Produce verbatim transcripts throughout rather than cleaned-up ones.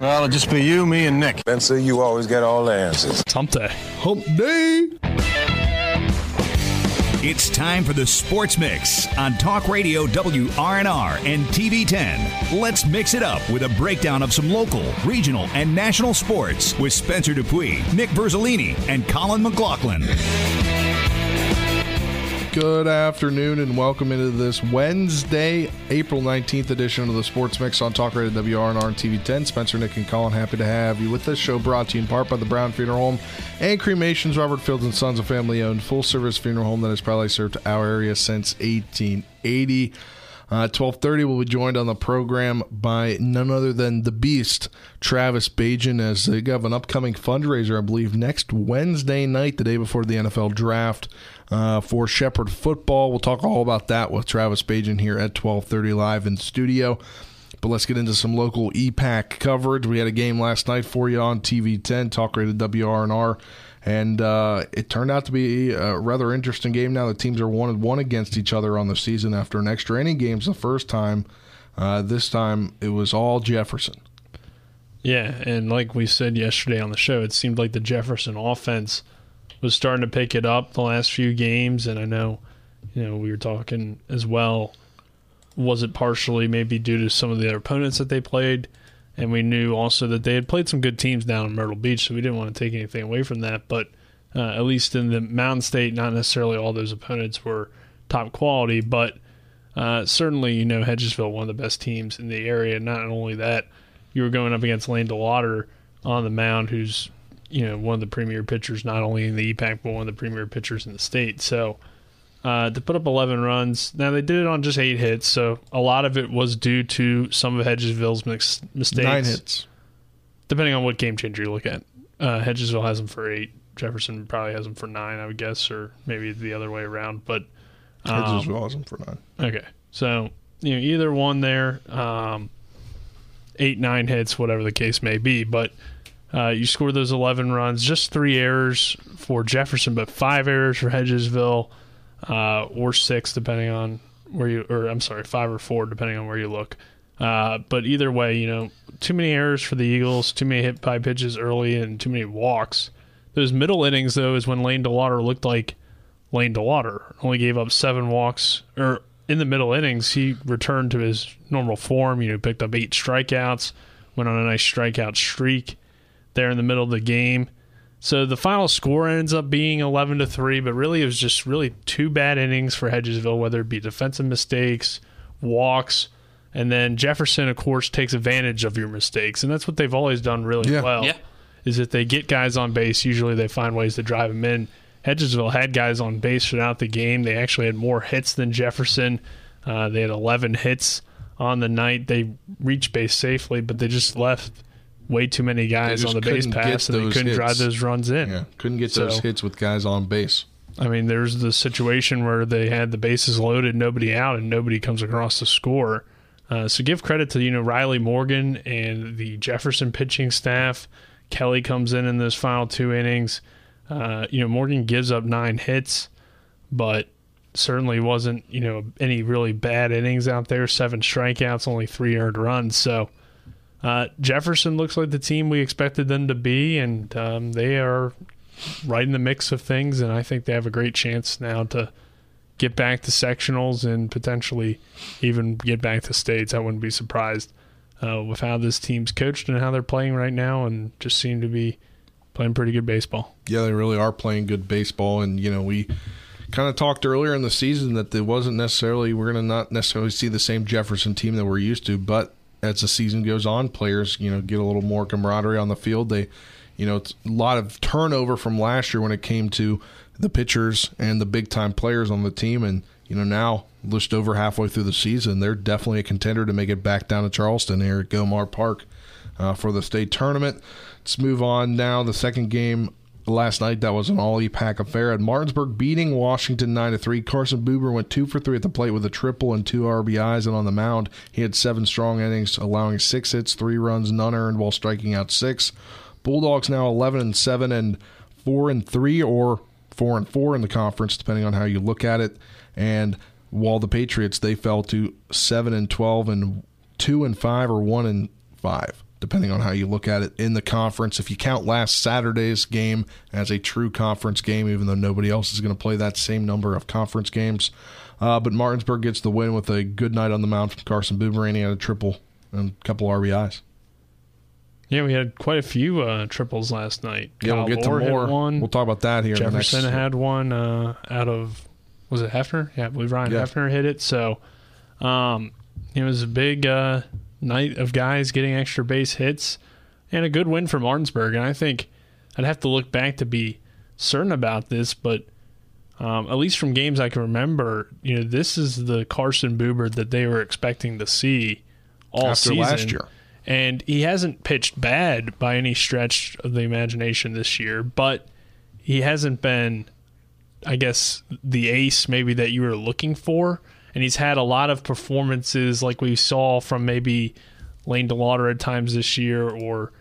Well, it'll just be you, me, and Nick. Spencer, you always get all the answers. Hump day. Hump day. It's time for the Sports Mix on Talk Radio W R N R and T V ten. Let's mix it up with a breakdown of some local, regional, and national sports with Spencer DuPuis, Nick Verzolini, and Colin McLaughlin. Good afternoon and welcome into this Wednesday, April nineteenth edition of the Sports Mix on Talk Radio W R N R and T V ten. Spencer, Nick, and Colin, happy to have you with this show, brought to you in part by the Brown Funeral Home and Cremations, Robert Fields and Sons, a family-owned full-service funeral home that has proudly served our area since eighteen eighty. Uh, twelve thirty, we'll be joined on the program by none other than the Beast, Travis Bagent, as they have an upcoming fundraiser, I believe, next Wednesday night, the day before the N F L Draft, uh, for Shepherd Football. We'll talk all about that with Travis Bagent here at twelve thirty live in studio. But let's get into some local E PAC coverage. We had a game last night for you on T V ten, Talk Rated W R N R. And uh, it turned out to be a rather interesting game. Now the teams are one and one against each other on the season after an extra inning games the first time. Uh, this time it was all Jefferson. Yeah, and like we said yesterday on the show, it seemed like the Jefferson offense was starting to pick it up the last few games. And I know, you know, we were talking as well. Was it partially maybe due to some of the other opponents that they played? And we knew also that they had played some good teams down in Myrtle Beach, so we didn't want to take anything away from that. But uh, at least in the Mountain State, not necessarily all those opponents were top quality, but uh, certainly, you know, Hedgesville, one of the best teams in the area. Not only that, you were going up against Lane DeLauter on the mound, who's, you know, one of the premier pitchers, not only in the E PAC, but one of the premier pitchers in the state. So uh, to put up eleven runs, now they did it on just eight hits, so a lot of it was due to some of Hedgesville's mix- mistakes. Nine hits. Depending on what game changer you look at. Uh, Hedgesville has them for eight. Jefferson probably has them for nine, I would guess, or maybe the other way around. But um, Hedgesville has them for nine. Okay. So, you know, either one there, um, eight, nine hits, whatever the case may be. But uh, you score those eleven runs, just three errors for Jefferson, but five errors for Hedgesville. Uh, or six, depending on where you, or I'm sorry, five or four, depending on where you look. Uh, but either way, you know, too many errors for the Eagles, too many hit by pitches early, and too many walks. Those middle innings, though, is when Lane DeLauter looked like Lane DeLauter. Only gave up seven walks, or in the middle innings, he returned to his normal form, you know, picked up eight strikeouts, went on a nice strikeout streak there in the middle of the game. So the final score ends up being eleven to three, but really it was just really two bad innings for Hedgesville, whether it be defensive mistakes, walks, and then Jefferson, of course, takes advantage of your mistakes. And that's what they've always done really yeah. well, yeah. is that they get guys on base. Usually they find ways to drive them in. Hedgesville had guys on base throughout the game. They actually had more hits than Jefferson. Uh, they had eleven hits on the night. They reached base safely, but they just left way too many guys on the base pass, and they couldn't hits. drive those runs in. Yeah, couldn't get so, those hits with guys on base. I mean, there's the situation where they had the bases loaded, nobody out, and nobody comes across to score. Uh, so give credit to, you know, Riley Morgan and the Jefferson pitching staff. Kelly comes in in those final two innings. Uh, you know, Morgan gives up nine hits, but certainly wasn't, you know, any really bad innings out there. Seven strikeouts, only three earned runs. So Uh, Jefferson looks like the team we expected them to be, and um, they are right in the mix of things, and I think they have a great chance now to get back to sectionals and potentially even get back to states. I wouldn't be surprised uh, with how this team's coached and how they're playing right now, and just seem to be playing pretty good baseball. Yeah, they really are playing good baseball, and, you know, we kind of talked earlier in the season that there wasn't necessarily – we're going to not necessarily see the same Jefferson team that we're used to, but – as the season goes on, players, you know, get a little more camaraderie on the field. They, you know, it's a lot of turnover from last year when it came to the pitchers and the big-time players on the team. And, you know, now just over halfway through the season, they're definitely a contender to make it back down to Charleston here at Gomar Park uh, for the state tournament. Let's move on now. The second game last night, that was an all-E PAC affair at Martinsburg, beating Washington nine to three. Carson Buber went two for three at the plate with a triple and two R B Is, and on the mound, he had seven strong innings, allowing six hits, three runs, none earned, while striking out six. Bulldogs now eleven and seven and four and three or four and four in the conference, depending on how you look at it. And while the Patriots, they fell to seven and twelve and two and five or one and five. depending on how you look at it, in the conference. If you count last Saturday's game as a true conference game, even though nobody else is going to play that same number of conference games. Uh, but Martinsburg gets the win with a good night on the mound from Carson Buber, and he had a triple and a couple R B Is. Yeah, we had quite a few uh, triples last night. Yeah, Kyle we'll get Lohr to more. One. We'll talk about that here. Jefferson in the next... had one uh, out of, was it Hefner? Yeah, I believe Ryan yeah. Hefner hit it. So um, it was a big uh, night of guys getting extra base hits and a good win for Martinsburg. And I think I'd have to look back to be certain about this, but um, at least from games I can remember, you know, this is the Carson Buber that they were expecting to see all After season. After last year. And he hasn't pitched bad by any stretch of the imagination this year, but he hasn't been, I guess, the ace maybe that you were looking for. And he's had a lot of performances like we saw from maybe Lane DeLauter at times this year, or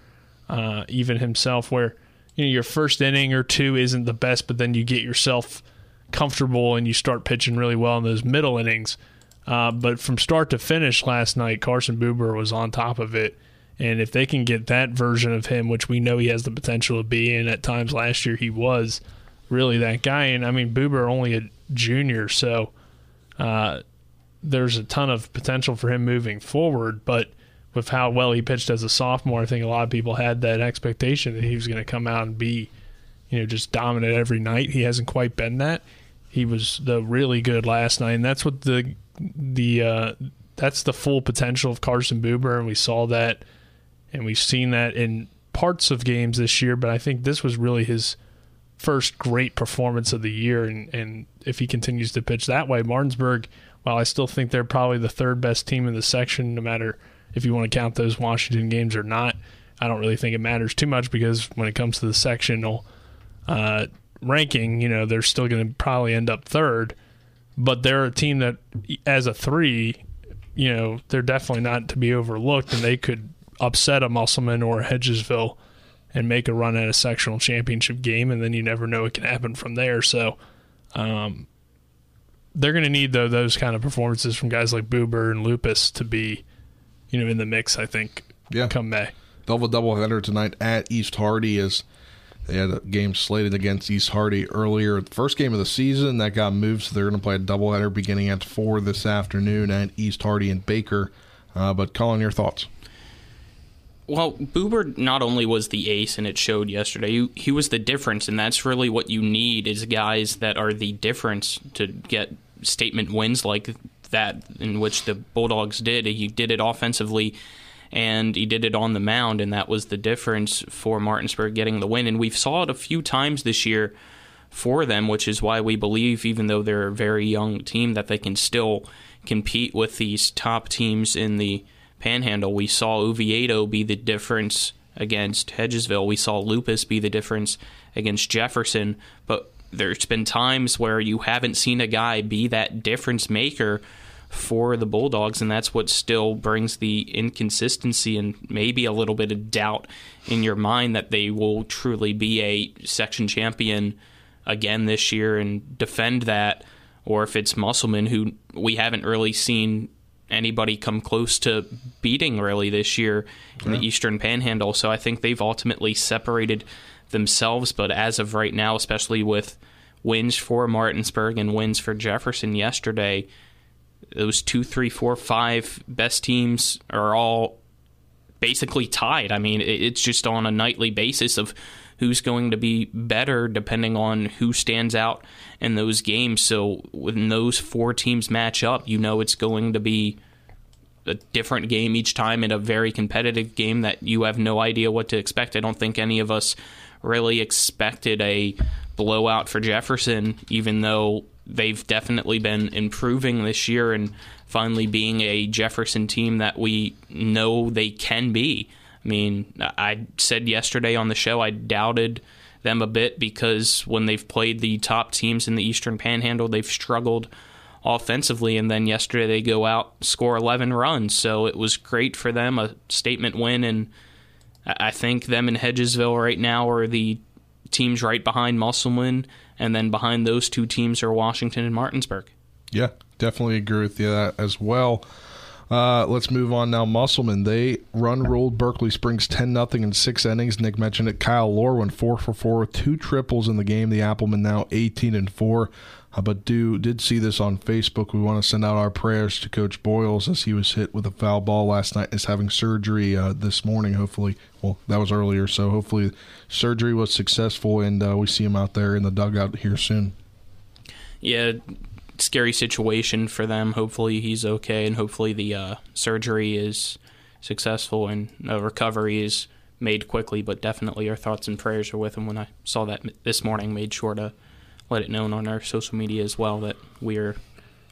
uh, even himself, where you know your first inning or two isn't the best, but then you get yourself comfortable and you start pitching really well in those middle innings. Uh, but from start to finish last night, Carson Buber was on top of it. And if they can get that version of him, which we know he has the potential to be, and at times last year he was really that guy. And, I mean, Buber only a junior, so uh, there's a ton of potential for him moving forward. But with how well he pitched as a sophomore, I think a lot of people had that expectation that he was going to come out and be, you know, just dominant every night. He hasn't quite been that. He was the really good last night, and that's what the – The uh, that's the full potential of Carson Buber, and we saw that, and we've seen that in parts of games this year. But I think this was really his first great performance of the year, and, and if he continues to pitch that way, Martinsburg, while I still think they're probably the third best team in the section, no matter if you want to count those Washington games or not, I don't really think it matters too much because when it comes to the sectional uh, ranking, you know, they're still going to probably end up third. But they're a team that, as a three, you know, they're definitely not to be overlooked, and they could upset a Musselman or a Hedgesville and make a run at a sectional championship game, and then you never know what can happen from there. So um, they're going to need, though, those kind of performances from guys like Buber and Lupus to be, you know, in the mix, I think, yeah. come May. Double doubleheader tonight at East Hardy is... They had a game slated against East Hardy earlier. The first game of the season, that got moved, so they're going to play a doubleheader beginning at four this afternoon at East Hardy and Baker. Uh, but, Colin, your thoughts? Well, Buber not only was the ace, and it showed yesterday, he, he was the difference, and that's really what you need is guys that are the difference to get statement wins like that, in which the Bulldogs did. He did it offensively. And he did it on the mound, and that was the difference for Martinsburg getting the win. And we've saw it a few times this year for them, which is why we believe, even though they're a very young team, that they can still compete with these top teams in the Panhandle. We saw Oviedo be the difference against Hedgesville. We saw Lupus be the difference against Jefferson. But there's been times where you haven't seen a guy be that difference maker for the Bulldogs, and that's what still brings the inconsistency and maybe a little bit of doubt in your mind that they will truly be a section champion again this year and defend that, or if it's Musselman, who we haven't really seen anybody come close to beating really this year in yeah. the Eastern Panhandle. So I think they've ultimately separated themselves, but as of right now, especially with wins for Martinsburg and wins for Jefferson yesterday, those two, three, four, five best teams are all basically tied. I mean, it's just on a nightly basis of who's going to be better depending on who stands out in those games. So when those four teams match up, you know it's going to be a different game each time, and a very competitive game that you have no idea what to expect. I don't think any of us really expected a blowout for Jefferson, even though they've definitely been improving this year and finally being a Jefferson team that we know they can be. I mean, I said yesterday on the show I doubted them a bit because when they've played the top teams in the Eastern Panhandle, they've struggled offensively, and then yesterday they go out, score eleven runs. So it was great for them, a statement win, and I think them and Hedgesville right now are the teams right behind Musselman, and then behind those two teams are Washington and Martinsburg. Yeah, definitely agree with you that as well. Uh, let's move on now. Musselman, they run-ruled Berkeley Springs ten nothing in six innings. Nick mentioned it. Kyle Lorwin, four for four with two triples in the game. The Appleman now eighteen and four. Uh, but do did see this on Facebook. We want to send out our prayers to Coach Boyles as he was hit with a foul ball last night and is having surgery uh, this morning, hopefully. Well, that was earlier, so hopefully surgery was successful, and uh, we see him out there in the dugout here soon. Yeah, scary situation for them. Hopefully he's okay, and hopefully the uh, surgery is successful and uh, recovery is made quickly, but definitely our thoughts and prayers are with him. When I saw that this morning, made sure to let it known on our social media as well that we are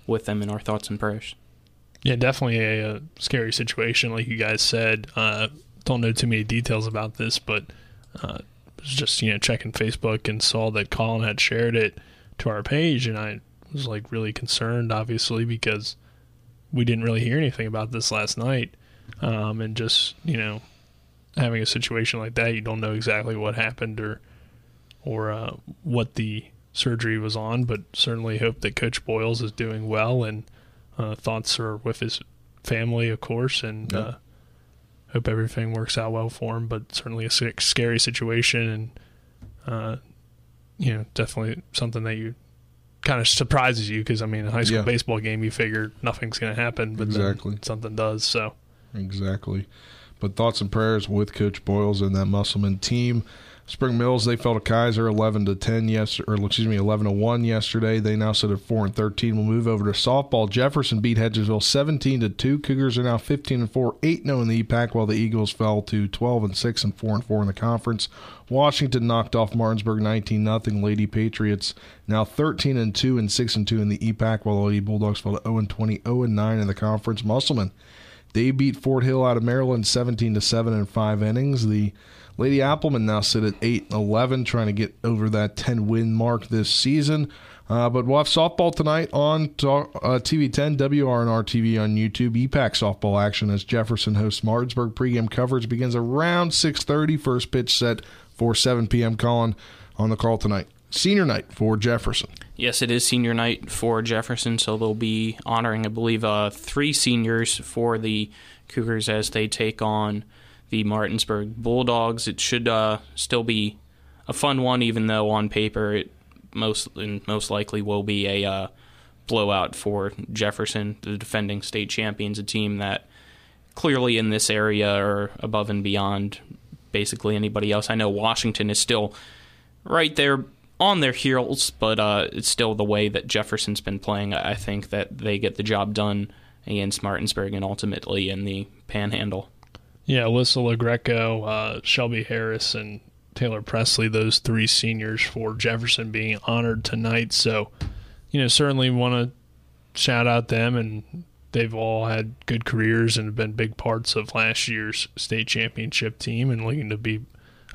with them in our thoughts and prayers. Yeah, definitely a, a scary situation, like you guys said. Uh, don't know too many details about this, but uh, was just, you know, checking Facebook and saw that Colin had shared it to our page, and I was like really concerned, obviously, because we didn't really hear anything about this last night. Um, and just, you know, having a situation like that, you don't know exactly what happened or or uh, what the surgery was on, but certainly hope that Coach Boyles is doing well, and uh, thoughts are with his family, of course, and yeah. uh, hope everything works out well for him, but certainly a scary situation, and uh, you know, definitely something that you kind of surprises you, because I mean, a high school yeah. baseball game, you figure nothing's going to happen, but exactly. then something does. So exactly. But thoughts and prayers with Coach Boyles and that Musselman team. Spring Mills, they fell to Kaiser eleven to ten yesterday, or excuse me, eleven to one yesterday. They now sit at four and thirteen. We'll move over to softball. Jefferson beat Hedgesville seventeen to two. Cougars are now fifteen and four, eight and oh in the E PAC, while the Eagles fell to twelve and six and four and four in the conference. Washington knocked off Martinsburg nineteen nothing. Lady Patriots now thirteen and two and six and two in the E PAC, while the Lady Bulldogs fell to oh and twenty, oh and nine in the conference. Musselman, they beat Fort Hill out of Maryland seventeen to seven in five innings. The Lady Appleman now sit at eight and eleven, trying to get over that ten-win mark this season. Uh, but we'll have softball tonight on uh, T V ten, W R N R T V on YouTube. E PAC softball action as Jefferson hosts Martinsburg. Pregame coverage begins around six thirty. First pitch set for seven p.m. Colin on the call tonight. Senior night for Jefferson. Yes, it is senior night for Jefferson, so they'll be honoring, I believe, uh, three seniors for the Cougars as they take on the Martinsburg Bulldogs. It should uh, still be a fun one, even though on paper it most and most likely will be a uh, blowout for Jefferson, the defending state champions, a team that clearly in this area are above and beyond basically anybody else. I know Washington is still right there on their heels, but uh, it's still the way that Jefferson's been playing. I think that they get the job done against Martinsburg and ultimately in the Panhandle. Yeah, Alyssa LaGreco, uh, Shelby Harris, and Taylor Presley, those three seniors for Jefferson being honored tonight. So, you know, certainly want to shout out them, and they've all had good careers and have been big parts of last year's state championship team, and looking to be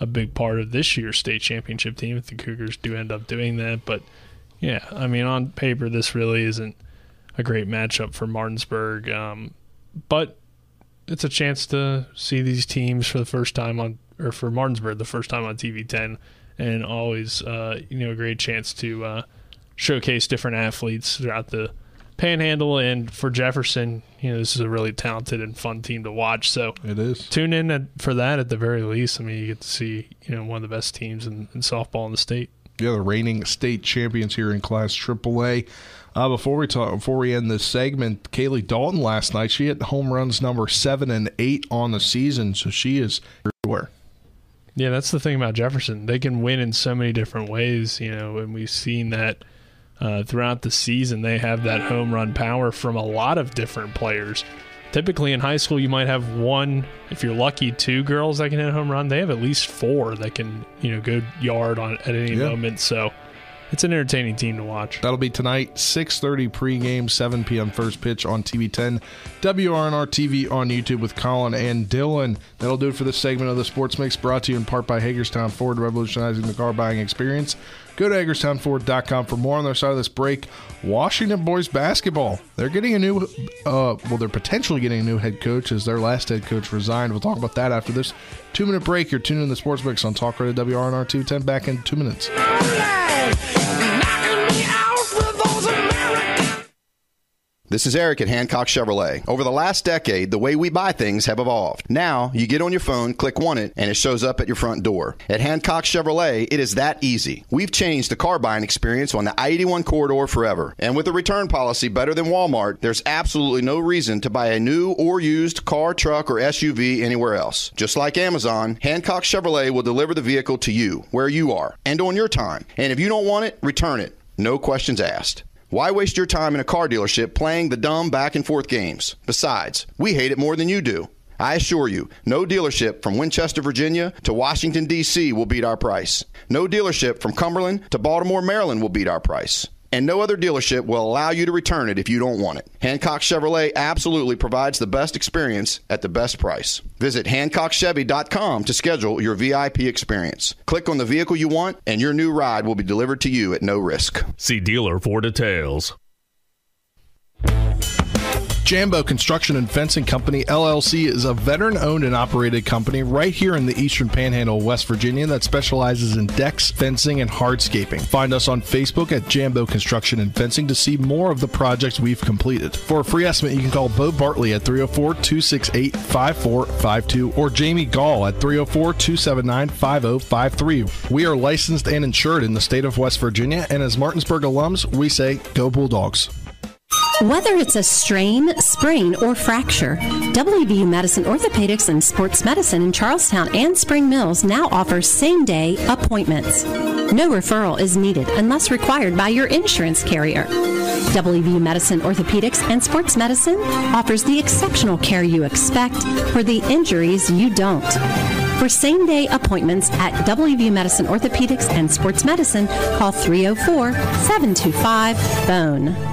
a big part of this year's state championship team if the Cougars do end up doing that. But yeah, I mean, on paper this really isn't a great matchup for Martinsburg, um, but it's a chance to see these teams for the first time on, or for Martinsburg the first time on T V ten, and always uh, you know, a great chance to uh, showcase different athletes throughout the Panhandle. And for Jefferson, you know, this is a really talented and fun team to watch, so it is. Tune in at, for that at the very least. I mean, you get to see, you know, one of the best teams in, in softball in the state. Yeah, the reigning state champions here in Class triple A. Uh, before we talk, before we end this segment, Kaylee Dalton last night, she hit home runs number seven and eight on the season, so she is everywhere. Yeah, that's the thing about Jefferson. They can win in so many different ways, you know, and we've seen that uh, throughout the season. They have that home run power from a lot of different players. Typically in high school, you might have one, if you're lucky, two girls that can hit a home run. They have at least four that can, you know, go yard on at any yeah. moment, so it's an entertaining team to watch. That'll be tonight, six thirty pregame, seven p.m. first pitch on T V ten, W R N R T V on YouTube with Colin and Dylan. That'll do it for this segment of the Sports Mix, brought to you in part by Hagerstown Ford, revolutionizing the car buying experience. Go to Hagerstown Ford dot com for more. On their side of this break, Washington boys basketball. They're getting a new, uh, well, they're potentially getting a new head coach as their last head coach resigned. We'll talk about that after this two-minute break. You're tuning in to the Sports Mix on Talk Radio W R N R two ten. Back in two minutes. This is Eric at Hancock Chevrolet. Over the last decade, the way we buy things have evolved. Now, you get on your phone, click Want It, and it shows up at your front door. At Hancock Chevrolet, it is that easy. We've changed the car buying experience on the I eighty-one corridor forever. And with a return policy better than Walmart, there's absolutely no reason to buy a new or used car, truck, or S U V anywhere else. Just like Amazon, Hancock Chevrolet will deliver the vehicle to you, where you are, and on your time. And if you don't want it, return it. No questions asked. Why waste your time in a car dealership playing the dumb back and forth games? Besides, we hate it more than you do. I assure you, no dealership from Winchester, Virginia to Washington, D C will beat our price. No dealership from Cumberland to Baltimore, Maryland will beat our price. And no other dealership will allow you to return it if you don't want it. Hancock Chevrolet absolutely provides the best experience at the best price. Visit Hancock Chevy dot com to schedule your V I P experience. Click on the vehicle you want, and your new ride will be delivered to you at no risk. See dealer for details. Jambo Construction and Fencing Company, L L C, is a veteran-owned and operated company right here in the Eastern Panhandle of West Virginia that specializes in decks, fencing, and hardscaping. Find us on Facebook at Jambo Construction and Fencing to see more of the projects we've completed. For a free estimate, you can call Bo Bartley at three oh four, two six eight, five four five two or Jamie Gall at three oh four, two seven nine, five oh five three. We are licensed and insured in the state of West Virginia, and as Martinsburg alums, we say, go Bulldogs. Whether it's a strain, sprain, or fracture, W V U Medicine Orthopedics and Sports Medicine in Charlestown and Spring Mills now offers same-day appointments. No referral is needed unless required by your insurance carrier. W V U Medicine Orthopedics and Sports Medicine offers the exceptional care you expect for the injuries you don't. For same-day appointments at W V U Medicine Orthopedics and Sports Medicine, call three oh four, seven two five, B O N E.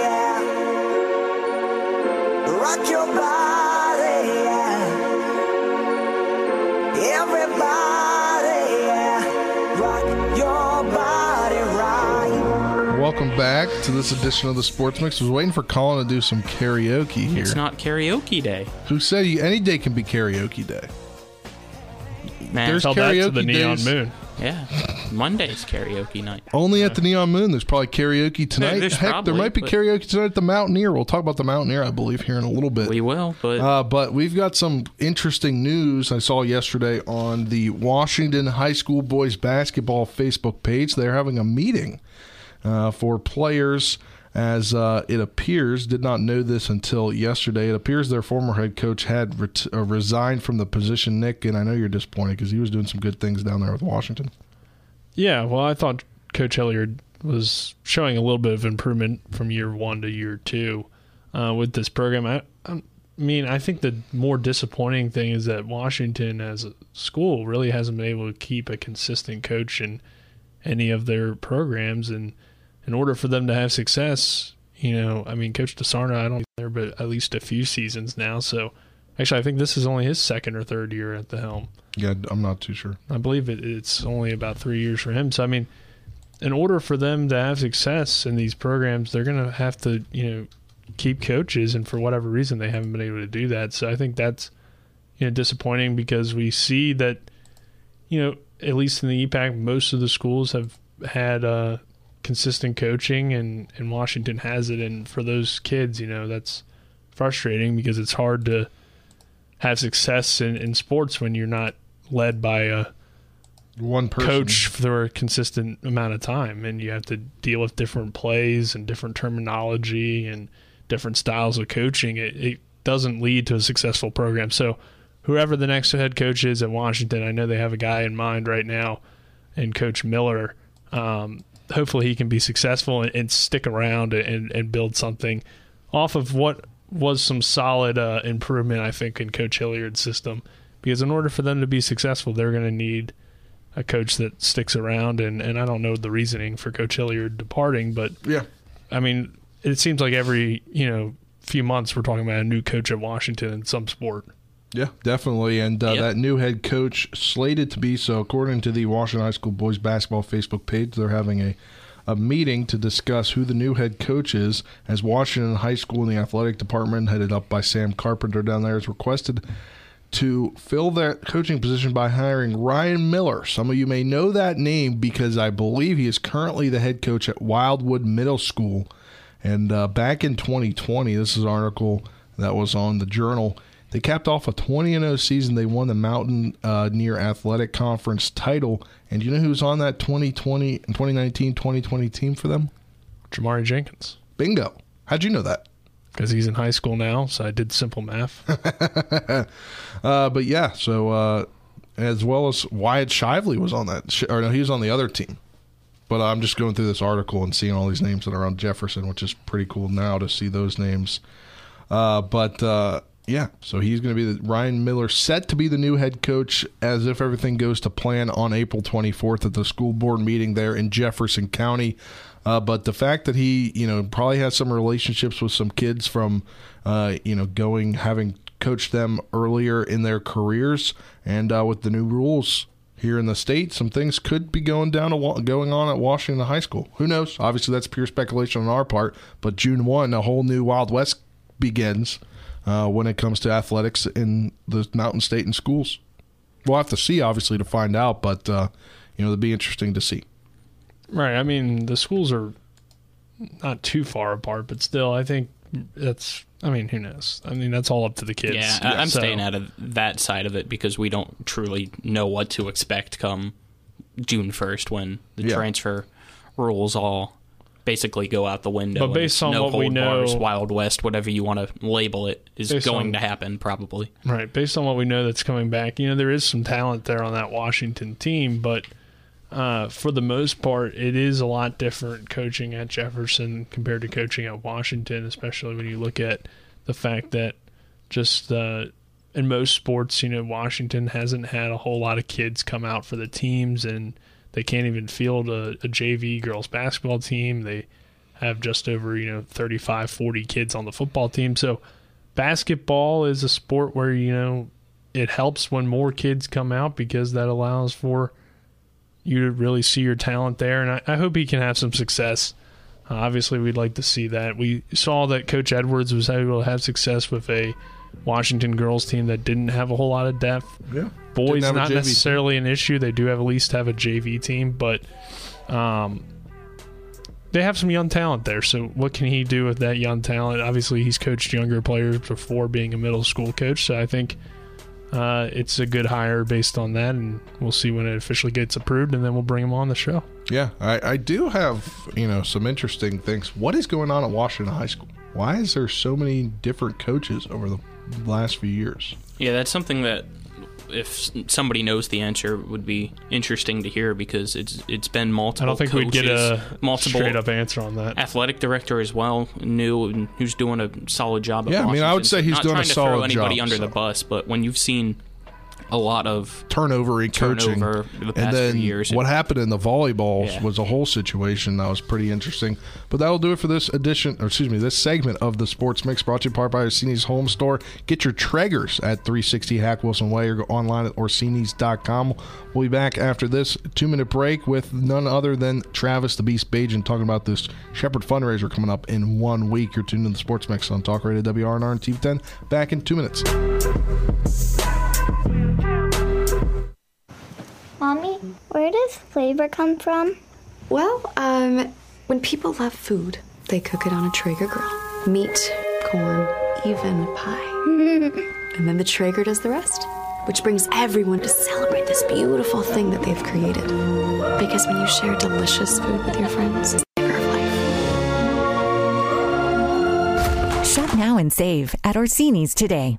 yeah. Rock your body, yeah. Everybody, yeah. Rock your body right. Welcome back to this edition of the Sports Mix. I was waiting for Colin to do some karaoke here. It's not karaoke day. Who said you, any day can be karaoke day? Man, there's tell karaoke that to the Neon days. Moon. Yeah, Monday's karaoke night. Only so. At the Neon Moon, there's probably karaoke tonight. There, Heck, probably, there might be karaoke tonight at the Mountaineer. We'll talk about the Mountaineer, I believe, here in a little bit. We will, but... Uh, but we've got some interesting news I saw yesterday on the Washington High School Boys Basketball Facebook page. They're having a meeting uh, for players, as uh, it appears, did not know this until yesterday, it appears their former head coach had ret- uh, resigned from the position, Nick, and I know you're disappointed because he was doing some good things down there with Washington. Yeah, well, I thought Coach Hilliard was showing a little bit of improvement from year one to year two uh, with this program. I, I mean, I think the more disappointing thing is that Washington as a school really hasn't been able to keep a consistent coach in any of their programs, and in order for them to have success, you know, I mean, Coach DeSarno, I don't think there, but at least a few seasons now. So, actually, I think this is only his second or third year at the helm. Yeah, I'm not too sure. I believe it, it's only about three years for him. So, I mean, in order for them to have success in these programs, they're going to have to, you know, keep coaches. And for whatever reason, they haven't been able to do that. So, I think that's, you know, disappointing because we see that, you know, at least in the E PAC, most of the schools have had uh consistent coaching, and, and Washington has it, and for those kids, you know, that's frustrating because it's hard to have success in, in sports when you're not led by a one person coach for a consistent amount of time, and you have to deal with different plays and different terminology and different styles of coaching. It, it doesn't lead to a successful program. So whoever the next head coach is at Washington, I know they have a guy in mind right now, and Coach Miller, um, hopefully he can be successful and, and stick around and, and build something off of what was some solid uh, improvement, I think, in Coach Hilliard's system. Because in order for them to be successful, they're going to need a coach that sticks around. And, and I don't know the reasoning for Coach Hilliard departing, but yeah, I mean, it seems like every you know few months we're talking about a new coach at Washington in some sport. Yeah, definitely. And uh, yep. that new head coach slated to be, so according to the Washington High School Boys Basketball Facebook page, they're having a, a meeting to discuss who the new head coach is, as Washington High School and the athletic department, headed up by Sam Carpenter down there, is requested to fill that coaching position by hiring Ryan Miller. Some of you may know that name because I believe he is currently the head coach at Wildwood Middle School. And uh, back in twenty twenty, this is an article that was on the Journal, they capped off a twenty and oh season. They won the Mountaineer Athletic Conference title. And do you know who's on that twenty nineteen twenty twenty team for them? Jamari Jenkins. Bingo. How'd you know that? Because he's in high school now, so I did simple math. uh, but, yeah, so uh, as well as Wyatt Shively was on that. Sh- or, no, he was on the other team. But I'm just going through this article and seeing all these names that are on Jefferson, which is pretty cool now to see those names. Uh, but, uh, yeah, so he's going to be the, Ryan Miller, set to be the new head coach, as if everything goes to plan, on April twenty-fourth at the school board meeting there in Jefferson County. Uh, but the fact that he, you know, probably has some relationships with some kids from, uh, you know, going, having coached them earlier in their careers, and uh, with the new rules here in the state, some things could be going down, to, going on at Washington High School. Who knows? Obviously, that's pure speculation on our part. But June first, a whole new Wild West begins. Uh, when it comes to athletics in the Mountain State and schools. We'll have to see, obviously, to find out, but, uh, you know, it'll be interesting to see. Right. I mean, the schools are not too far apart, but still, I think that's, I mean, who knows? I mean, that's all up to the kids. Yeah, yeah I'm so. staying out of that side of it because we don't truly know what to expect come June first when the yeah. transfer rules all basically go out the window. But based on no what we know, bars, Wild West, whatever you want to label it, is going on, to happen probably. Right. Based on what we know that's coming back, you know, there is some talent there on that Washington team, but uh, for the most part, it is a lot different coaching at Jefferson compared to coaching at Washington, especially when you look at the fact that just uh, in most sports, you know, Washington hasn't had a whole lot of kids come out for the teams, and they can't even field a, a J V girls basketball team. They have just over, you know, thirty-five, forty kids on the football team. So basketball is a sport where, you know, it helps when more kids come out because that allows for you to really see your talent there. And I, I hope he can have some success. Uh, obviously, we'd like to see that. We saw that Coach Edwards was able to have success with a Washington girls team that didn't have a whole lot of depth. Yeah. Boys, not necessarily team. An issue. They do have at least have a J V team, but um, they have some young talent there. So what can he do with that young talent? Obviously, he's coached younger players before being a middle school coach, so I think uh, it's a good hire based on that, and we'll see when it officially gets approved, and then we'll bring him on the show. Yeah, I, I do have, you know, some interesting things. What is going on at Washington High School? Why is there so many different coaches over the last few years? Yeah, that's something that, if somebody knows the answer, it would be interesting to hear because it's it's been multiple. I don't think coaches, we'd get a multiple straight up answer on that. Athletic director as well, new and who's doing a solid job. At yeah, Washington. I mean, I would say he's Not doing a solid job. Not trying to throw anybody job, under so. the bus, but when you've seen a lot of turnover in coaching, turnover the past and then few years, what it, happened in the volleyball yeah. was a whole situation that was pretty interesting. But that will do it for this edition, or excuse me, this segment of the Sports Mix, brought to you in part by Orsini's Home Store. Get your Traegers at three sixty Hack Wilson Way, or go online at Orsini's dot com. We'll be back after this two-minute break with none other than Travis the Beast Bagent talking about this Shepherd fundraiser coming up in one week. You're tuned to the Sports Mix on Talk Radio W R N R and T V ten. Back in two minutes. Mommy, where does flavor come from? Well, um, when people love food, they cook it on a Traeger grill. Meat, corn, even pie. And then the Traeger does the rest, which brings everyone to celebrate this beautiful thing that they've created. Because when you share delicious food with your friends, it's the flavor of life. Shop now and save at Orsini's today.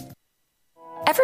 Ever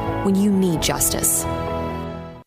when you need justice.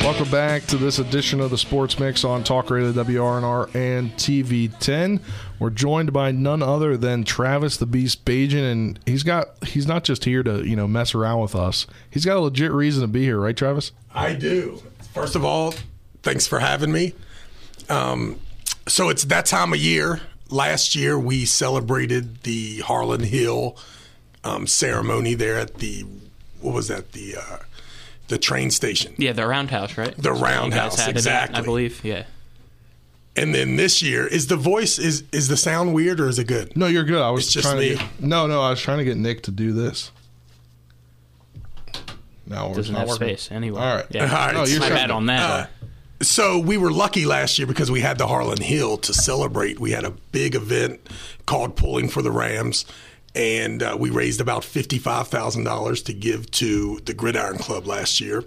Welcome back to this edition of The Sports Mix on Talk Radio W R N R and T V ten. We're joined by none other than Travis the Beast Bagent, and he's got he's not just here to, you know, mess around with us. He's got a legit reason to be here, right, Travis? I do. First of all, thanks for having me. Um, so it's that time of year. Last year we celebrated the Harlan Hill um, ceremony there at the what was that the uh, The train station. Yeah, the Roundhouse, right? The so Roundhouse, exactly. Event, I believe, yeah. And then this year, is the voice, is is the sound weird or is it good? No, you're good. I was it's just trying me. To get, no, no, I was trying to get Nick to do this. No, doesn't have working. Space anyway. All right. Yeah. All right. No, you're my bad on that. Uh, so we were lucky last year because we had the Harlan Hill to celebrate. We had a big event called Pulling for the Rams. And uh, we raised about fifty-five thousand dollars to give to the Gridiron Club last year.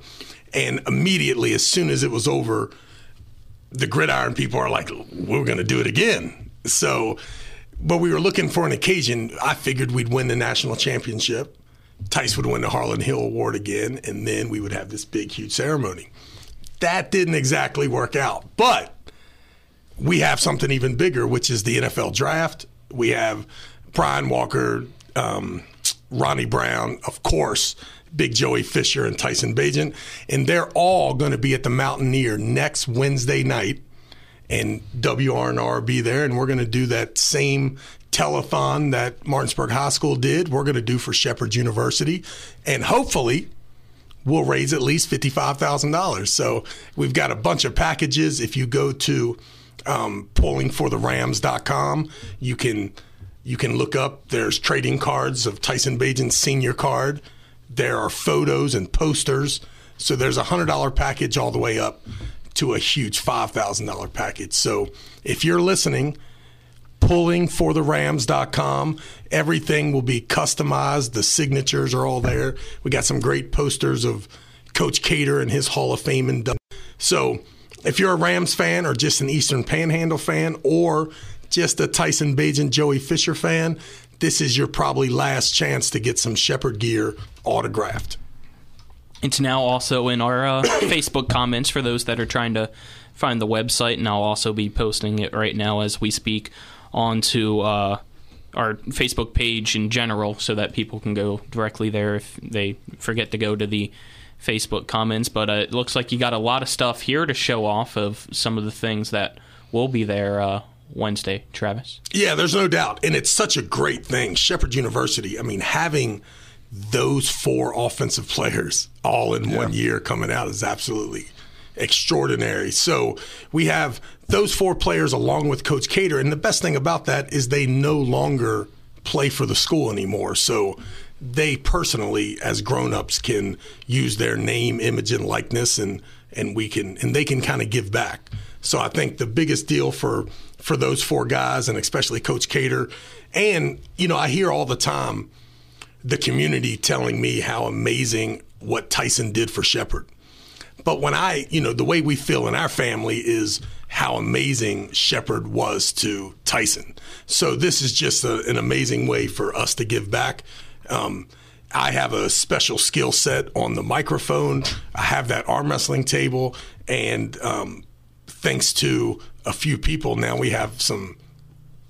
And immediately, as soon as it was over, the Gridiron people are like, we're going to do it again. So, but we were looking for an occasion. I figured we'd win the national championship. Tice would win the Harlan Hill Award again. And then we would have this big, huge ceremony. That didn't exactly work out. But we have something even bigger, which is the N F L draft. We have Brian Walker, um, Ronnie Brown, of course, Big Joey Fisher and Tyson Bagent. And they're all going to be at the Mountaineer next Wednesday night. And W R N R will be there. And we're going to do that same telethon that Martinsburg High School did. We're going to do for Shepherd University. And hopefully we'll raise at least fifty-five thousand dollars. So we've got a bunch of packages. If you go to um, pulling for the rams dot com, you can – You can look up. There's trading cards of Tyson Bagent's senior card. There are photos and posters. So there's a one hundred dollars package all the way up to a huge five thousand dollars package. So if you're listening, pulling for the rams dot com, everything will be customized. The signatures are all there. We got some great posters of Coach Cater and his Hall of Fame. And so if you're a Rams fan or just an Eastern Panhandle fan or just a Tyson Bagent, Joey Fisher fan, this is your probably last chance to get some Shepherd gear autographed. It's now also in our uh, Facebook comments for those that are trying to find the website, and I'll also be posting it right now as we speak onto uh, our Facebook page in general so that people can go directly there if they forget to go to the Facebook comments. But uh, it looks like you got a lot of stuff here to show off of some of the things that will be there uh Wednesday, Travis. Yeah, there's no doubt. And it's such a great thing. Shepherd University, I mean, having those four offensive players all in yeah. one year coming out is absolutely extraordinary. So we have those four players along with Coach Cater. And the best thing about that is they no longer play for the school anymore. So they personally, as grown-ups, can use their name, image, and likeness, and, and we can and they can kind of give back. So I think the biggest deal for for those four guys, and especially Coach Cater, and, you know, I hear all the time the community telling me how amazing what Tyson did for Shepherd. But when I, you know, the way we feel in our family is how amazing Shepherd was to Tyson. So this is just a, an amazing way for us to give back. Um, I have a special skill set on the microphone. I have that arm wrestling table. And um, thanks to a few people, now we have some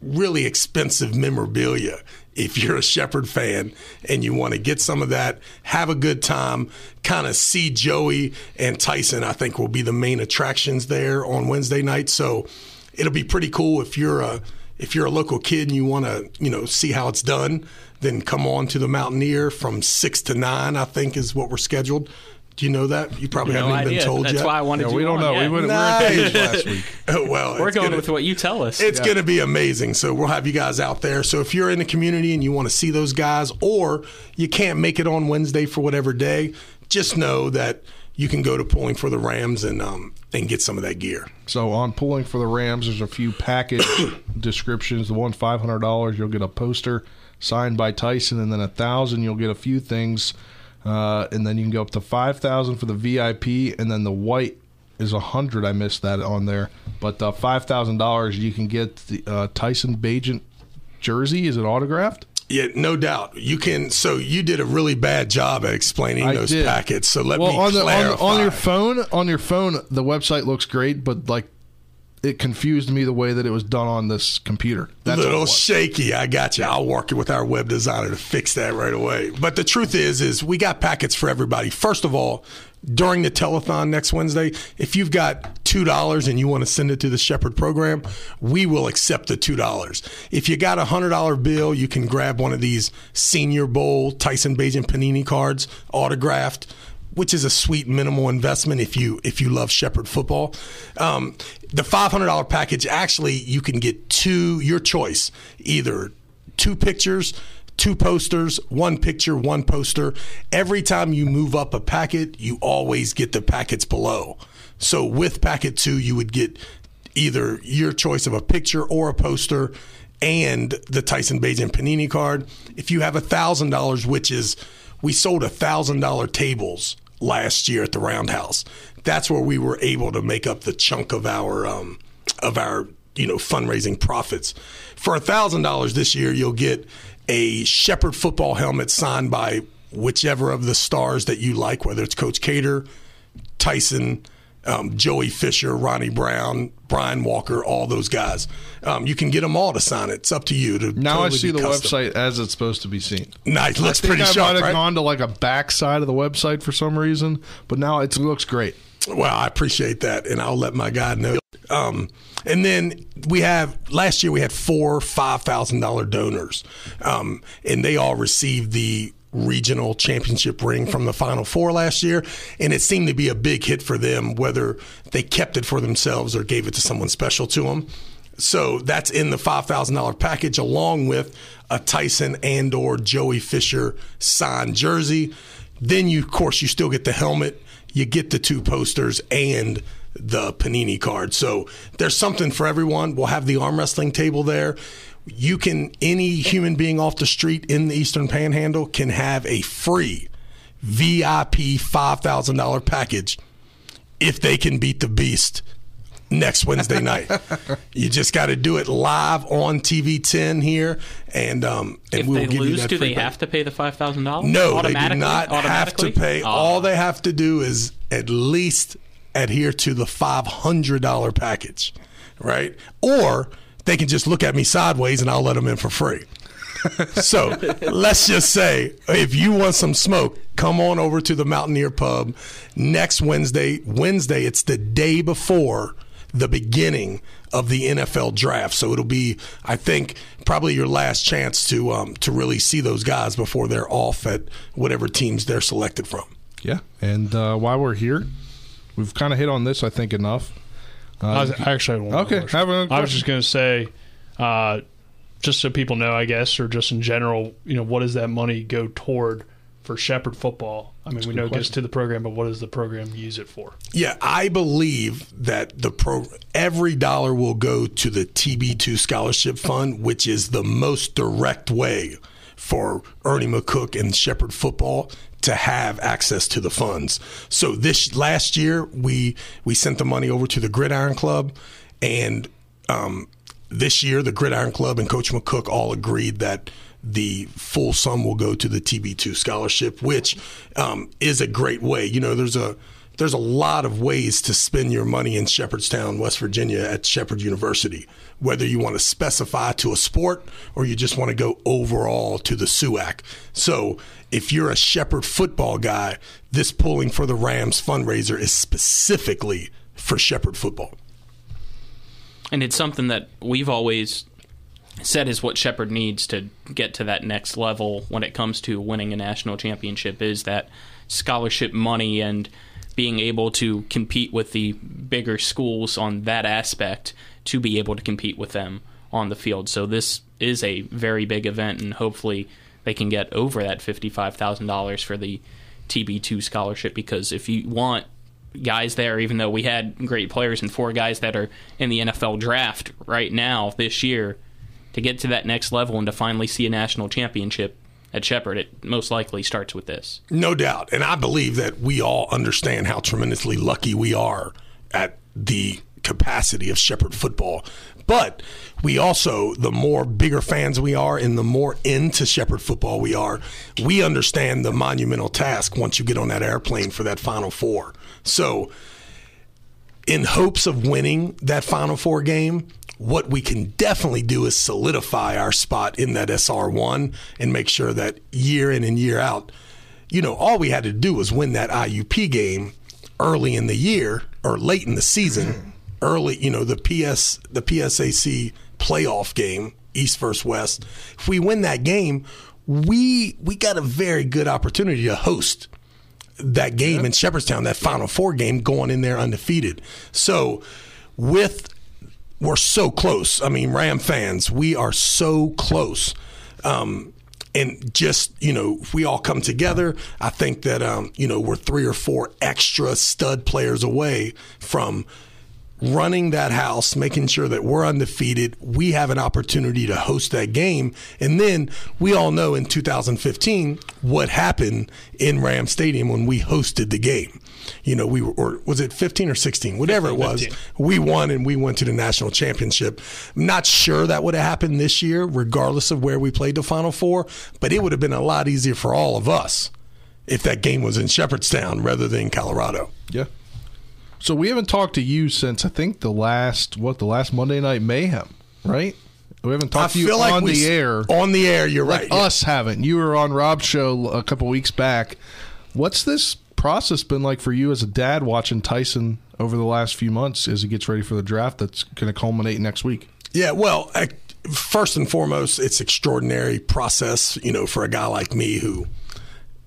really expensive memorabilia. If you're a Shepherd fan and you want to get some of that, have a good time, kind of see Joey and Tyson, I think, will be the main attractions there on Wednesday night. So it'll be pretty cool. If you're a if you're a local kid and you want to, you know, see how it's done, then come on to the Mountaineer from six to nine, I think, is what we're scheduled. Do you know that? You probably no haven't idea. Even been told That's yet. That's why I wanted no, you we don't know. Yet. We wouldn't. Nice. We were engaged last week. Well, we're going gonna, with what you tell us. It's yeah. going to be amazing. So we'll have you guys out there. So if you're in the community and you want to see those guys, or you can't make it on Wednesday for whatever day, just know that you can go to Pulling for the Rams and um, and get some of that gear. So on Pulling for the Rams, there's a few package descriptions. The one five hundred dollars, you'll get a poster signed by Tyson, and then a one thousand dollars, you'll get a few things. Uh, and then you can go up to five thousand dollars for the V I P, and then the white is one hundred dollars. I missed that on there. But uh, five thousand dollars, you can get the uh, Tyson Bagent jersey. Is it autographed? Yeah, no doubt. You can. So you did a really bad job at explaining I those did. packets. So let well, me on the, clarify. On, on your phone, on your phone, the website looks great, but like it confused me the way that it was done on this computer. That's a little shaky. I got you. I'll work it with our web designer to fix that right away. But the truth is, is we got packets for everybody. First of all, during the telethon next Wednesday, if you've got two dollars and you want to send it to the Shepherd program, we will accept the two dollars. If you got a one hundred dollar bill, you can grab one of these Senior Bowl Tyson Bagent Panini cards, autographed, which is a sweet minimal investment if you if you love Shepherd football. Um, the five hundred dollar package, actually, you can get two, your choice, either two pictures, two posters, one picture, one poster. Every time you move up a packet, you always get the packets below. So with packet two, you would get either your choice of a picture or a poster and the Tyson Bagent Panini card. If you have one thousand dollars, which is, we sold one thousand dollar tables last year at the Roundhouse. That's where we were able to make up the chunk of our um, of our you know fundraising profits. For one thousand dollars this year, you'll get a Shepherd football helmet signed by whichever of the stars that you like, whether it's Coach Cater, Tyson, um, Joey Fisher, Ronnie Brown, Brian Walker, all those guys. Um, you can get them all to sign it. It's up to you. To now totally I see the custom. Website as it's supposed to be seen. Nice. Looks I think pretty I sharp, I might have right? gone to like a back side of the website for some reason, but now it looks great. Well, I appreciate that, and I'll let my guy know. Um, and then we have last year we had four five thousand dollar donors, um, and they all received the regional championship ring from the Final Four last year, and it seemed to be a big hit for them, whether they kept it for themselves or gave it to someone special to them. So that's in the five thousand dollar package, along with a Tyson and or Joey Fisher signed jersey. Then, you, of course, you still get the helmet. You get the two posters and the Panini card. So there's something for everyone. We'll have the arm wrestling table there. You can, any human being off the street in the Eastern Panhandle can have a free V I P five thousand dollar package if they can beat the beast next Wednesday night. You just got to do it live on T V ten here, and um, and if we'll give lose, you that. If they lose, do they have to pay the five thousand dollars? No, automatically? They do not have to pay. Oh. All they have to do is at least adhere to the five hundred dollar package, right? Or they can just look at me sideways, and I'll let them in for free. So let's just say, if you want some smoke, come on over to the Mountaineer Pub next Wednesday. Wednesday, it's the day before the beginning of the N F L draft. So it'll be, I think, probably your last chance to um, to really see those guys before they're off at whatever teams they're selected from. Yeah, and uh, while we're here, we've kind of hit on this, I think, enough. Uh, I was, actually, I had one okay, more question. Have another question. I was just going to say, uh, just so people know, I guess, or just in general, you know, what does that money go toward for Shepherd football? I mean, That's we know it question. Goes to the program, but what does the program use it for? Yeah, I believe that the pro- every dollar will go to the T B two Scholarship Fund, which is the most direct way for Ernie McCook and Shepherd football to have access to the funds. So this last year, we we sent the money over to the Gridiron Club, and um, this year the Gridiron Club and Coach McCook all agreed that the full sum will go to the T B two scholarship, which um, is a great way. You know, there's a there's a lot of ways to spend your money in Shepherdstown, West Virginia, at Shepherd University, whether you want to specify to a sport or you just want to go overall to the S U A C. So if you're a Shepherd football guy, this Pulling for the Rams fundraiser is specifically for Shepherd football. And it's something that we've always said is what Shepherd needs to get to that next level when it comes to winning a national championship, is that scholarship money and being able to compete with the bigger schools on that aspect to be able to compete with them on the field. So this is a very big event, and hopefully they can get over that fifty-five thousand dollars for the T B two scholarship, because if you want guys there, even though we had great players and four guys that are in the N F L draft right now this year, to get to that next level and to finally see a national championship at Shepherd, it most likely starts with this. No doubt. And I believe that we all understand how tremendously lucky we are at the capacity of Shepherd football. But we also, the more bigger fans we are and the more into Shepherd football we are, we understand the monumental task once you get on that airplane for that Final Four. So in hopes of winning that Final Four game, what we can definitely do is solidify our spot in that S R one and make sure that year in and year out, you know, all we had to do was win that I U P game early in the year or late in the season, early, you know, the P S, the P S A C playoff game, East versus West. If we win that game, we we got a very good opportunity to host that game yeah. in Shepherdstown, that Final Four game, going in there undefeated. So with We're so close. I mean, Ram fans, we are so close. Um, and just, you know, if we all come together, I think that, um, you know, we're three or four extra stud players away from running that house, making sure that we're undefeated. We have an opportunity to host that game. And then we all know in two thousand fifteen what happened in Ram Stadium when we hosted the game. You know, we were, or was it fifteen or sixteen, whatever it was, we won and we went to the national championship. I'm not sure that would have happened this year, regardless of where we played the Final Four, but it would have been a lot easier for all of us if that game was in Shepherdstown rather than Colorado. Yeah. So we haven't talked to you since, I think, the last, what, the last Monday Night Mayhem, right? We haven't talked I to you like on we, the air. On the air, you're like right. Us yeah. haven't. You were on Rob's show a couple weeks back. What's this process been like for you as a dad watching Tyson over the last few months as he gets ready for the draft that's going to culminate next week? Yeah, well, I, first and foremost, it's extraordinary process, you know, for a guy like me who,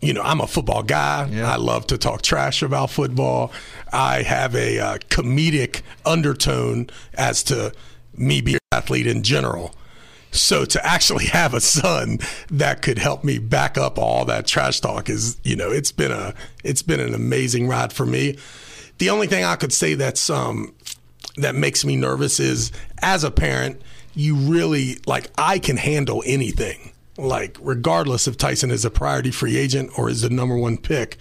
you know, I'm a football guy. Yeah. I love to talk trash about football. I have a uh, comedic undertone as to me being an athlete in general. So to actually have a son that could help me back up all that trash talk is, you know, it's been a it's been an amazing ride for me. The only thing I could say that's um, that makes me nervous is, as a parent, you really, like, I can handle anything. Like, regardless if Tyson is a priority free agent or is the number one pick,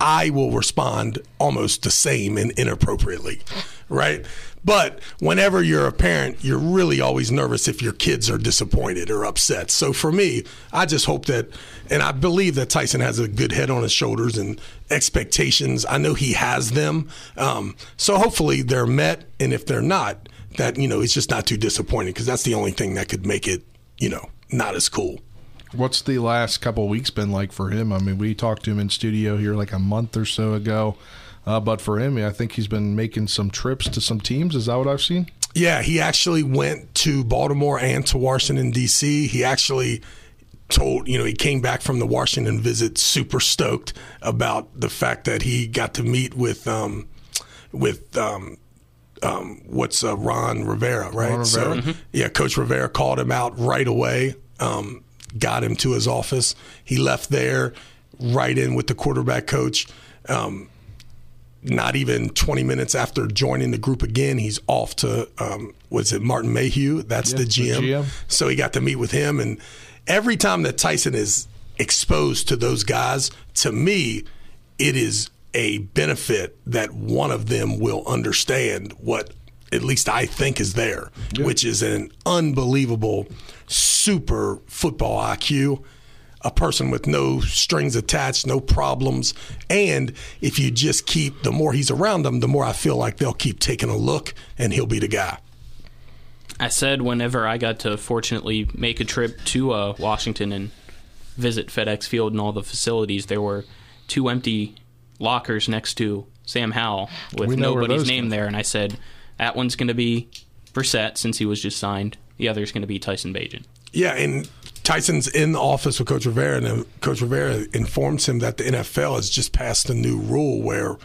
I will respond almost the same and inappropriately, right? But whenever you're a parent, you're really always nervous if your kids are disappointed or upset. So for me, I just hope that, and I believe that Tyson has a good head on his shoulders and expectations. I know he has them. Um, so hopefully they're met. And if they're not, that, you know, it's just not too disappointing, because that's the only thing that could make it, you know, not as cool. What's the last couple of weeks been like for him? I mean, we talked to him in studio here like a month or so ago. Uh, but for him, I think he's been making some trips to some teams. Is that what I've seen? Yeah, he actually went to Baltimore and to Washington, D C. He actually told, you know, he came back from the Washington visit super stoked about the fact that he got to meet with, um, with um, um, what's uh, Ron Rivera, right? Ron Rivera. So, mm-hmm. yeah, Coach Rivera called him out right away, um, got him to his office. He left there right in with the quarterback coach. Um Not even twenty minutes after joining the group again, he's off to, um, was it Martin Mayhew? That's yeah, the, G M. the G M. So he got to meet with him. And every time that Tyson is exposed to those guys, to me, it is a benefit that one of them will understand what at least I think is there, yeah. which is an unbelievable super football I Q, a person with no strings attached, no problems. And if you just keep – the more he's around them, the more I feel like they'll keep taking a look and he'll be the guy. I said whenever I got to fortunately make a trip to uh, Washington and visit FedEx Field and all the facilities, there were two empty lockers next to Sam Howell with nobody's name there. And I said, that one's going to be Brissett since he was just signed. The other's going to be Tyson Bagent. Yeah, and Tyson's in the office with Coach Rivera, and Coach Rivera informs him that the N F L has just passed a new rule where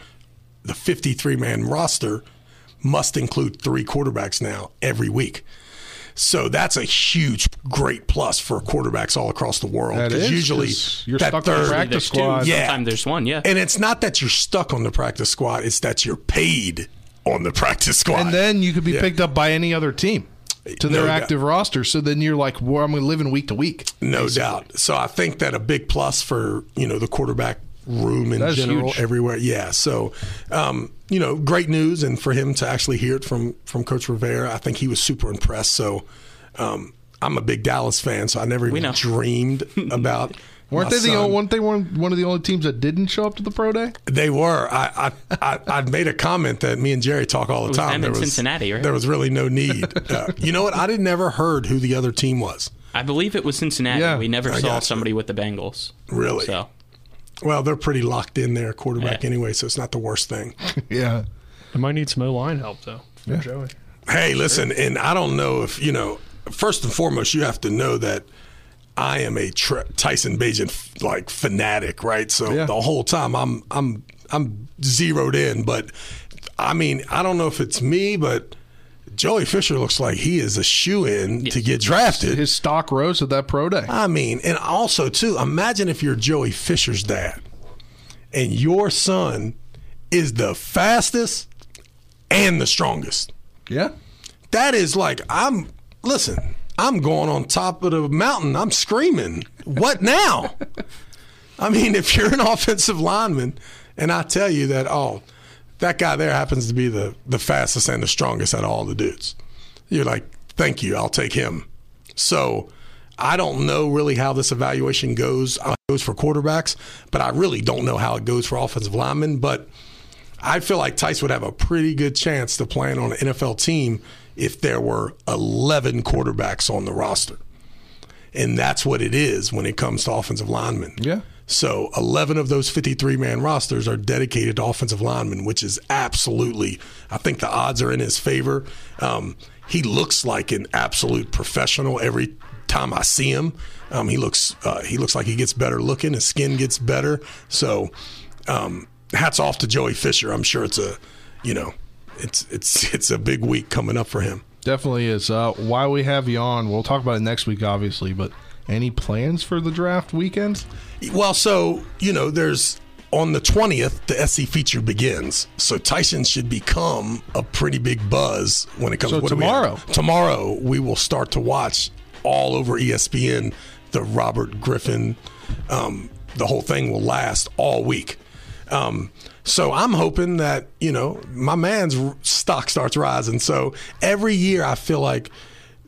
the fifty-three man roster must include three quarterbacks now every week. So that's a huge, great plus for quarterbacks all across the world. That is, usually you're that stuck third, on the practice squad. Yeah. Sometimes there's one, yeah. And it's not that you're stuck on the practice squad. It's that you're paid on the practice squad. And then you could be yeah. picked up by any other team to their no active doubt. roster. So then you're like, well, I'm going to live in week to week. No basically. doubt. So I think that a big plus for, you know, the quarterback room in That's general huge. everywhere. Yeah. So, um, you know, great news. And for him to actually hear it from, from Coach Rivera, I think he was super impressed. So um, I'm a big Dallas fan, so I never even dreamed about Weren't they, the, weren't they one, one of the only teams that didn't show up to the pro day? They were. I I, I, I made a comment that me and Jerry talk all the it was time. Them there in was Cincinnati, right? There was really no need. Uh, you know what? I didn't ever heard who the other team was. I believe it was Cincinnati. Yeah. We never I saw somebody with the Bengals. Really? So, well, they're pretty locked in there, quarterback yeah. anyway, so it's not the worst thing. yeah. I might need some O-line help, though, from yeah. Joey. Hey, For listen, sure. and I don't know if, you know, first and foremost, you have to know that I am a tra- Tyson Bagent like fanatic, right? So yeah. the whole time I'm I'm I'm zeroed in, but I mean, I don't know if it's me, but Joey Fisher looks like he is a shoo-in yes. to get drafted. His stock rose at that pro day. I mean, and also too, imagine if you're Joey Fisher's dad and your son is the fastest and the strongest. Yeah. That is like I'm listen I'm going on top of the mountain. I'm screaming, what now? I mean, if you're an offensive lineman, and I tell you that, oh, that guy there happens to be the, the fastest and the strongest out of all the dudes, you're like, thank you, I'll take him. So I don't know really how this evaluation goes, how it goes for quarterbacks, but I really don't know how it goes for offensive linemen. But I feel like Tyson would have a pretty good chance to play on an N F L team if there were eleven quarterbacks on the roster. And that's what it is when it comes to offensive linemen. Yeah. So eleven of those fifty-three man rosters are dedicated to offensive linemen, which is absolutely – I think the odds are in his favor. Um, he looks like an absolute professional every time I see him. Um, he looks uh, he looks like he gets better looking. His skin gets better. So um, hats off to Joey Fisher. I'm sure it's a, you know – It's it's it's a big week coming up for him. Definitely is. Uh, while we have you on, we'll talk about it next week, obviously. But any plans for the draft weekend? Well, so, you know, there's on the twentieth, the S C feature begins. So Tyson should become a pretty big buzz when it comes so to what tomorrow. We tomorrow, we will start to watch all over E S P N the Robert Griffin. Um, the whole thing will last all week. Um, so I'm hoping that, you know, my man's stock starts rising. So every year I feel like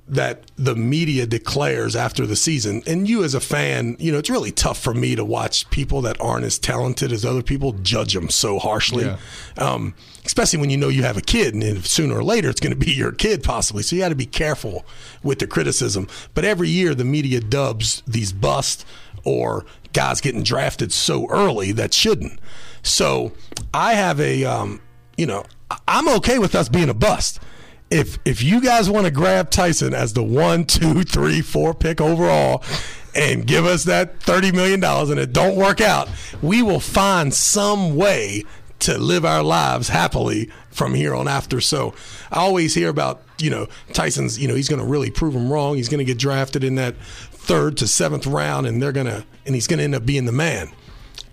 that the media declares after the season, and you as a fan, you know, it's really tough for me to watch people that aren't as talented as other people judge them so harshly, yeah. um, especially when you know you have a kid, and sooner or later it's going to be your kid possibly. So you got to be careful with the criticism. But every year the media dubs these busts or guys getting drafted so early that shouldn't. So I have a, um, you know, I'm okay with us being a bust. If if you guys want to grab Tyson as the one, two, three, four pick overall and give us that thirty million dollars and it don't work out, we will find some way to live our lives happily from here on after. So I always hear about, you know, Tyson's, you know, he's going to really prove him wrong. He's going to get drafted in that third to seventh round, and they're going to, and he's going to end up being the man.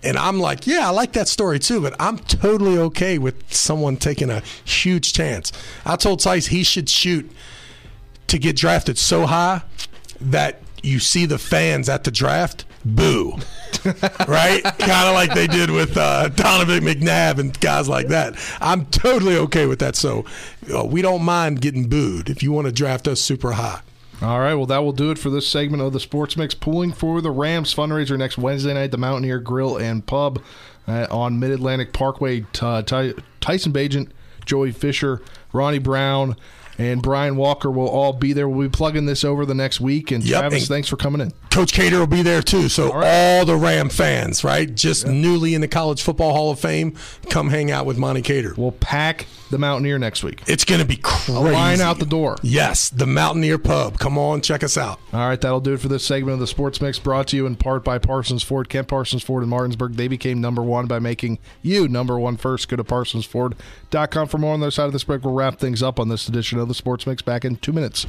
And I'm like, yeah, I like that story too, but I'm totally okay with someone taking a huge chance. I told Tice he should shoot to get drafted so high that you see the fans at the draft, boo. right? Kind of like they did with uh, Donovan McNabb and guys like that. I'm totally okay with that. So uh, we don't mind getting booed if you want to draft us super high. All right, well, that will do it for this segment of the Sports Mix. Pulling for the Rams fundraiser next Wednesday night at the Mountaineer Grill and Pub uh, on Mid-Atlantic Parkway. T- T- Tyson Bagent, Joey Fisher, Ronnie Brown, and Brian Walker will all be there. We'll be plugging this over the next week. And yep, Travis, and thanks for coming in. Coach Cater will be there too. So all, right. all the Ram fans, right? Just yep. newly in the College Football Hall of Fame, come hang out with Monty Cater. We'll pack the Mountaineer next week. It's going to be crazy. A line out the door. Yes, the Mountaineer Pub. Come on, check us out. All right, that'll do it for this segment of the Sports Mix, brought to you in part by Parsons Ford. Kent Parsons Ford in Martinsburg. They became number one by making you number one first. Go to Parsons Ford dot com for more on their side of this break. We'll wrap things up on this edition of the Sports Mix back in two minutes.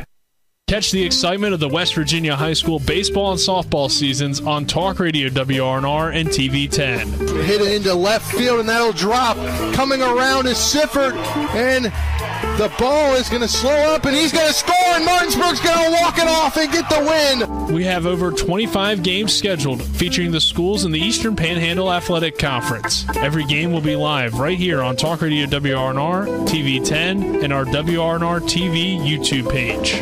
Catch the excitement of the West Virginia high school baseball and softball seasons on Talk Radio W R N R and T V ten. Hit it into left field, and that'll drop. Coming around is Sifford, and the ball is going to slow up, and he's going to score, and Martinsburg's going to walk it off and get the win. We have over twenty-five games scheduled featuring the schools in the Eastern Panhandle Athletic Conference. Every game will be live right here on Talk Radio W R N R, T V ten, and our W R N R T V YouTube page.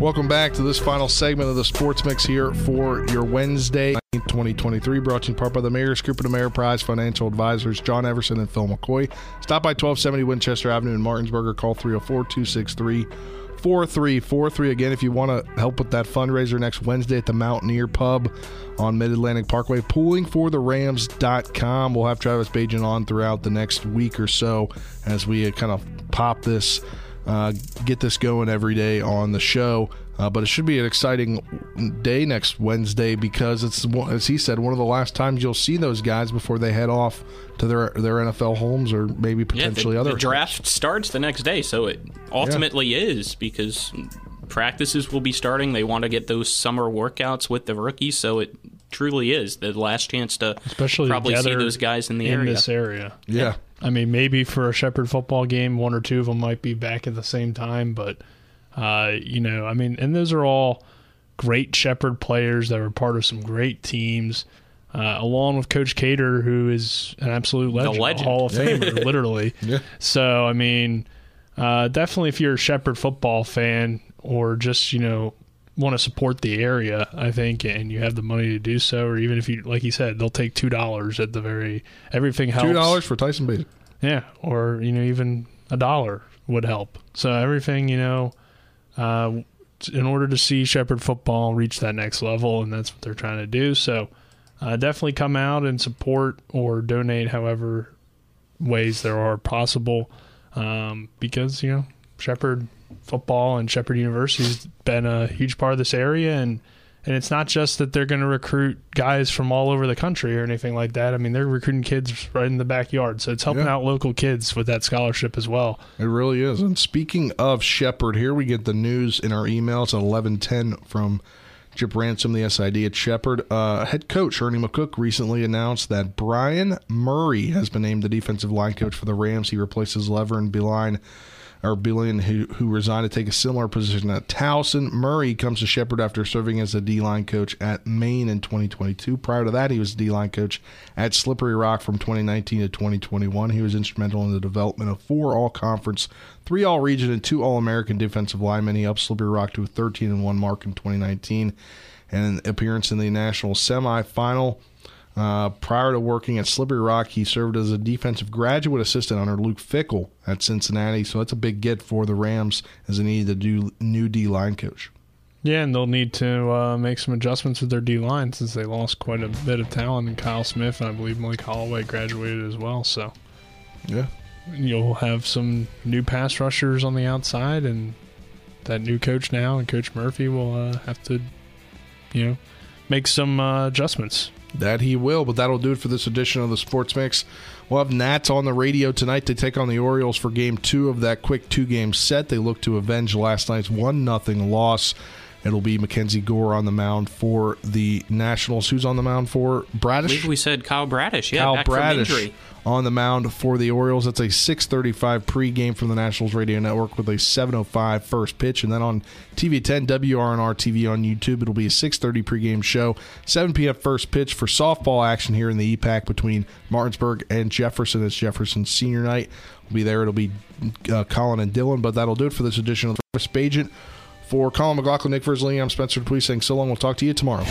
Welcome back to this final segment of the Sports Mix here for your Wednesday, twenty twenty-three, brought to you in part by the Mayor's Group and the Mayor Prize Financial Advisors, John Everson and Phil McCoy. Stop by twelve seventy Winchester Avenue in Martinsburg or call three oh four, two six three, four three four three. Again, if you want to help with that fundraiser next Wednesday at the Mountaineer Pub on Mid-Atlantic Parkway, pooling for the rams dot com. We'll have Travis Bagent on throughout the next week or so as we kind of pop this Uh, get this going every day on the show. Uh, but it should be an exciting day next Wednesday because it's, as he said, one of the last times you'll see those guys before they head off to their their N F L homes or maybe potentially yeah, the, other. The draft homes. Starts the next day, so it ultimately yeah. is because practices will be starting. They want to get those summer workouts with the rookies, so it truly is the last chance to Especially probably see those guys in the in area. This area. Yeah. yeah. I mean, maybe for a Shepherd football game, one or two of them might be back at the same time. But, uh, you know, I mean, and those are all great Shepherd players that were part of some great teams, uh, along with Coach Cater, who is an absolute legend, legend. Hall of Famer, literally. Yeah. So, I mean, uh, definitely if you're a Shepherd football fan or just, you know, want to support the area, I think, and you have the money to do so, or even if you, like you said, they'll take two dollars at the very everything helps. Two dollars for Tyson Bagent. Yeah, or you know, even a dollar would help. So everything, you know, uh, in order to see Shepherd football reach that next level, and that's what they're trying to do. So uh, definitely come out and support or donate however ways there are possible, um, because, you know, Shepherd Football and Shepherd University has been a huge part of this area, and and it's not just that they're going to recruit guys from all over the country or anything like that. I mean, they're recruiting kids right in the backyard, so it's helping yeah. out local kids with that scholarship as well. It really is. And speaking of Shepherd, here we get the news in our emails at eleven ten from Chip Ransom, the S I D at Shepherd. Uh, head coach Ernie McCook recently announced that Brian Murray has been named the defensive line coach for the Rams. He replaces Lever and Beeline. Or Billion, who, who resigned to take a similar position at Towson. Murray comes to Shepherd after serving as a D-line coach at Maine in twenty twenty-two. Prior to that, he was D-line coach at Slippery Rock from twenty nineteen to twenty twenty-one. He was instrumental in the development of four all-conference, three all-region, and two all-American defensive linemen. He upped Slippery Rock to a thirteen and one mark in twenty nineteen and an appearance in the national semifinal. Uh, prior to working at Slippery Rock, he served as a defensive graduate assistant under Luke Fickell at Cincinnati. So that's a big get for the Rams, as they need to do new D-line coach. Yeah, and they'll need to uh, make some adjustments with their D-line since they lost quite a bit of talent in Kyle Smith, and I believe Malik Holloway graduated as well. So yeah, you'll have some new pass rushers on the outside, and that new coach now and Coach Murphy will uh, have to, you know, make some uh, adjustments. That he will, but that'll do it for this edition of the Sports Mix. We'll have Nats on the radio tonight to take on the Orioles for game two of that quick two-game set. They look to avenge last night's one nothing loss. It'll be Mackenzie Gore on the mound for the Nationals. Who's on the mound for Bradish? I believe we said Kyle Bradish. Yeah, Kyle back Bradish from injury. On the mound for the Orioles. That's a six thirty-five pregame from the Nationals Radio Network with a seven oh five first pitch. And then on T V ten, W R N R T V on YouTube, it'll be a six thirty pregame show, seven p.m. first pitch for softball action here in the E PAC between Martinsburg and Jefferson. It's Jefferson Senior Night. We'll be there. It'll be uh, Colin and Dylan. But that'll do it for this edition of the Travis Bagent. For Colin McLaughlin, Nick Verzolini, I'm Spencer DuPuis saying so long. We'll talk to you tomorrow.